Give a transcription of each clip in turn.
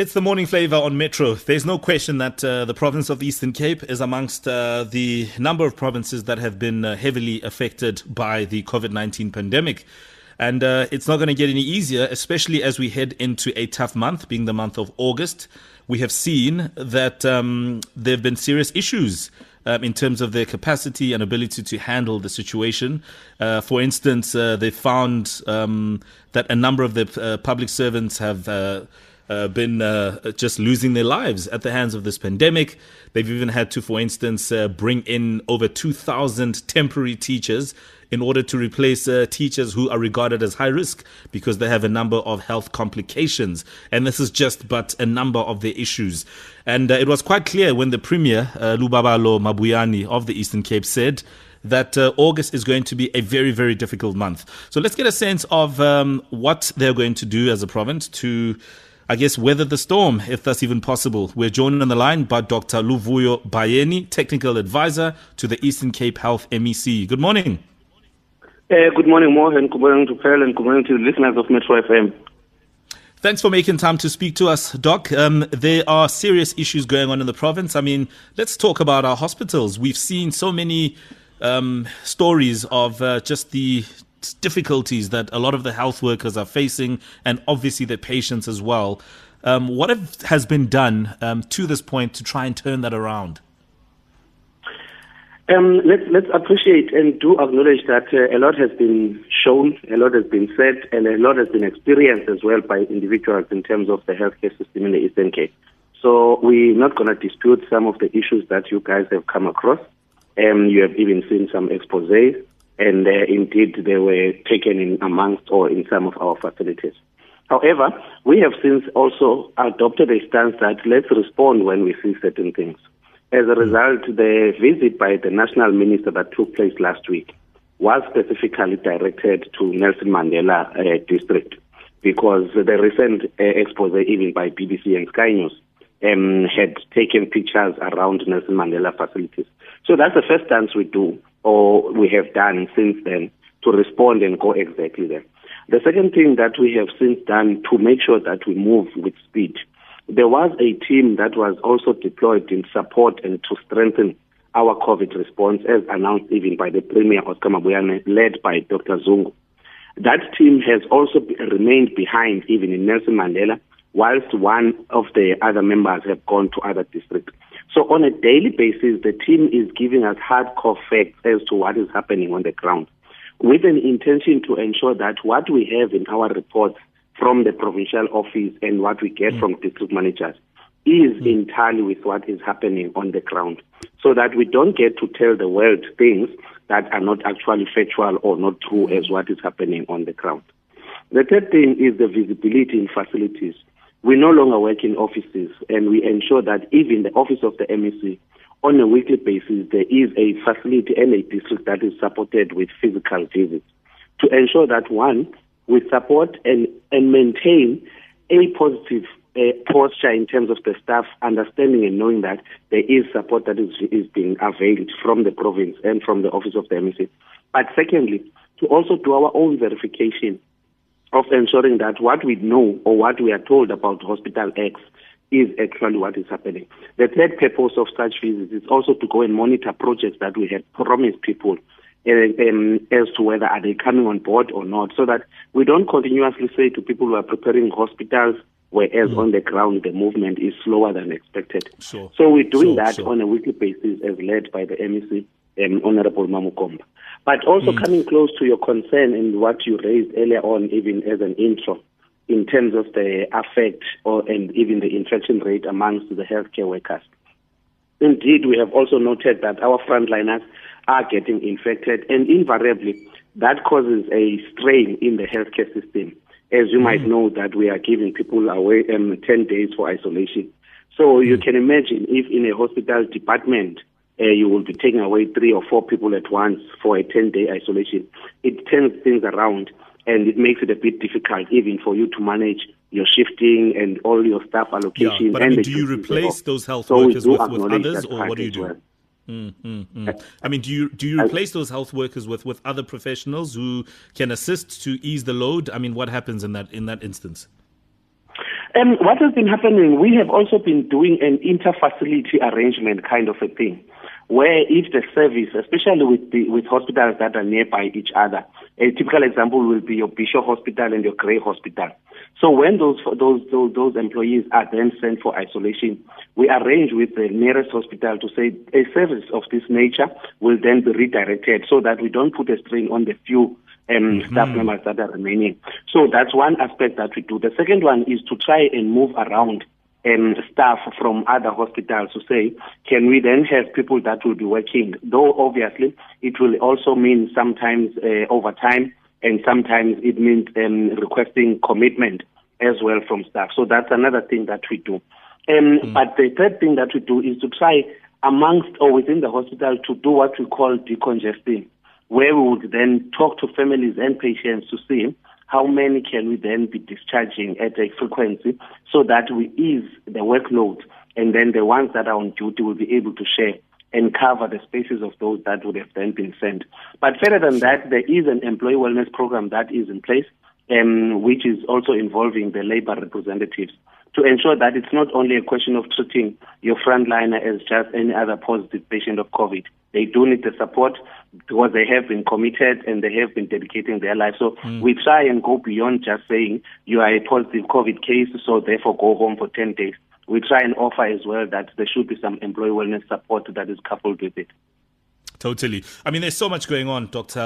It's the morning flavor on Metro. There's no question that the province of the Eastern Cape is amongst the number of provinces that have been heavily affected by the COVID-19 pandemic. And it's not going to get any easier, especially as we head into a tough month, being the month of August. We have seen that there have been serious issues in terms of their capacity and ability to handle the situation. For instance, they found that a number of the public servants have been just losing their lives at the hands of this pandemic. They've even had to, for instance, bring in over 2,000 temporary teachers in order to replace teachers who are regarded as high risk because they have a number of health complications. And this is just but a number of the issues. And it was quite clear when the Premier, Lubabalo Mabuyani of the Eastern Cape, said that August is going to be a very, very difficult month. So let's get a sense of what they're going to do as a province to, I guess, weather the storm, if that's even possible. We're joined on the line by Dr. Luvuyo Bayeni, Technical Advisor to the Eastern Cape Health MEC. Good morning. Good morning, Mohan. Good morning to Pearl and good morning to the listeners of Metro FM. Thanks for making time to speak to us, Doc. There are serious issues going on in the province. I mean, let's talk about our hospitals. We've seen so many stories of just the difficulties that a lot of the health workers are facing, and obviously their patients as well. What has been done to this point to try and turn that around? Let's appreciate and do acknowledge that a lot has been shown, a lot has been said, and a lot has been experienced as well by individuals in terms of the healthcare system in the Eastern Cape. So we're not going to dispute some of the issues that you guys have come across. You have even seen some exposés. And indeed, they were taken in amongst or in some of our facilities. However, we have since also adopted a stance that let's respond when we see certain things. As a result, the visit by the national minister that took place last week was specifically directed to Nelson Mandela district, because the recent expose, even by BBC and Sky News, had taken pictures around Nelson Mandela facilities. So that's the first stance we do, or we have done since then, to respond and go exactly there. The second thing that we have since done to make sure that we move with speed, there was a team that was also deployed in support and to strengthen our COVID response, as announced even by the Premier, Oscar Mabuyane, led by Dr. Zungu. That team has also remained behind even in Nelson Mandela, whilst one of the other members have gone to other districts. So on a daily basis, the team is giving us hardcore facts as to what is happening on the ground, with an intention to ensure that what we have in our reports from the provincial office and what we get from district managers is entirely with what is happening on the ground, so that we don't get to tell the world things that are not actually factual or not true as what is happening on the ground. The third thing is the visibility in facilities. We no longer work in offices, and we ensure that even the office of the MEC, on a weekly basis, there is a facility and a district that is supported with physical visits to ensure that, one, we support and maintain a positive posture in terms of the staff understanding and knowing that there is support that is being availed from the province and from the office of the MEC. But secondly, to also do our own verification of ensuring that what we know or what we are told about Hospital X is actually what is happening. The third purpose of such visits is also to go and monitor projects that we had promised people as to whether are they coming on board or not, so that we don't continuously say to people who are preparing hospitals, whereas on the ground the movement is slower than expected. Sure. So we're doing on a weekly basis as led by the MEC and Honorable Mamukomba. But also coming close to your concern and what you raised earlier on, even as an intro, in terms of the affect and even the infection rate amongst the healthcare workers. Indeed, we have also noted that our frontliners are getting infected, and invariably that causes a strain in the healthcare system. As you might know, that we are giving people away 10 days for isolation. So you can imagine if in a hospital department, you will be taking away 3 or 4 people at once for a 10-day isolation. It turns things around, and it makes it a bit difficult even for you to manage your shifting and all your staff allocation. Yeah, but and I mean, do you replace those health workers with others, or what do you do? Well. I mean, do you replace those health workers with other professionals who can assist to ease the load? I mean, what happens in that instance? What has been happening, we have also been doing an inter-facility arrangement kind of a thing, where if the service, especially with hospitals that are nearby each other, a typical example will be your Bishop Hospital and your Grey Hospital. So when those employees are then sent for isolation, we arrange with the nearest hospital to say a service of this nature will then be redirected so that we don't put a strain on the few staff members that are remaining. So that's one aspect that we do. The second one is to try and move around staff from other hospitals to say, can we then have people that will be working? Though obviously it will also mean sometimes overtime, and sometimes it means requesting commitment as well from staff. So that's another thing that we do. But the third thing that we do is to try amongst or within the hospital to do what we call decongesting, where we would then talk to families and patients to see how many can we then be discharging at a frequency so that we ease the workload, and then the ones that are on duty will be able to share and cover the spaces of those that would have then been sent. But further than that, there is an employee wellness program that is in place, which is also involving the labor representatives to ensure that it's not only a question of treating your frontliner as just any other positive patient of COVID. They do need the support because they have been committed and they have been dedicating their life. So we try and go beyond just saying you are a positive COVID case, so therefore go home for 10 days. We try and offer as well that there should be some employee wellness support that is coupled with it. Totally. I mean, there's so much going on, Dr.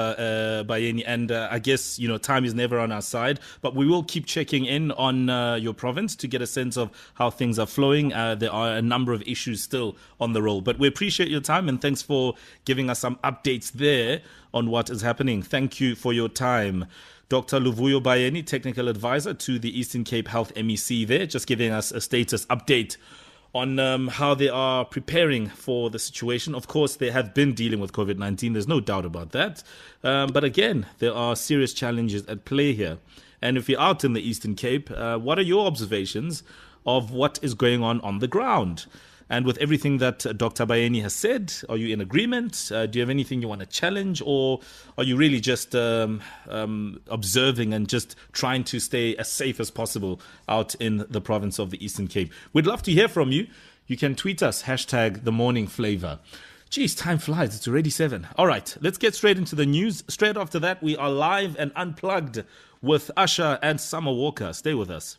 Bayeni, and I guess, you know, time is never on our side, but we will keep checking in on your province to get a sense of how things are flowing. There are a number of issues still on the roll, but we appreciate your time and thanks for giving us some updates there on what is happening. Thank you for your time. Dr. Luvuyo Bayeni, Technical Advisor to the Eastern Cape Health MEC there, just giving us a status update on how they are preparing for the situation. Of course, they have been dealing with COVID-19. There's no doubt about that. But again, there are serious challenges at play here. And if you're out in the Eastern Cape, what are your observations of what is going on the ground? And with everything that Dr. Bayeni has said, are you in agreement? Do you have anything you want to challenge? Or are you really just observing and just trying to stay as safe as possible out in the province of the Eastern Cape? We'd love to hear from you. You can tweet us, #themorningflavor. Geez, time flies. It's already 7. All right, let's get straight into the news. Straight after that, we are live and unplugged with Asha and Summer Walker. Stay with us.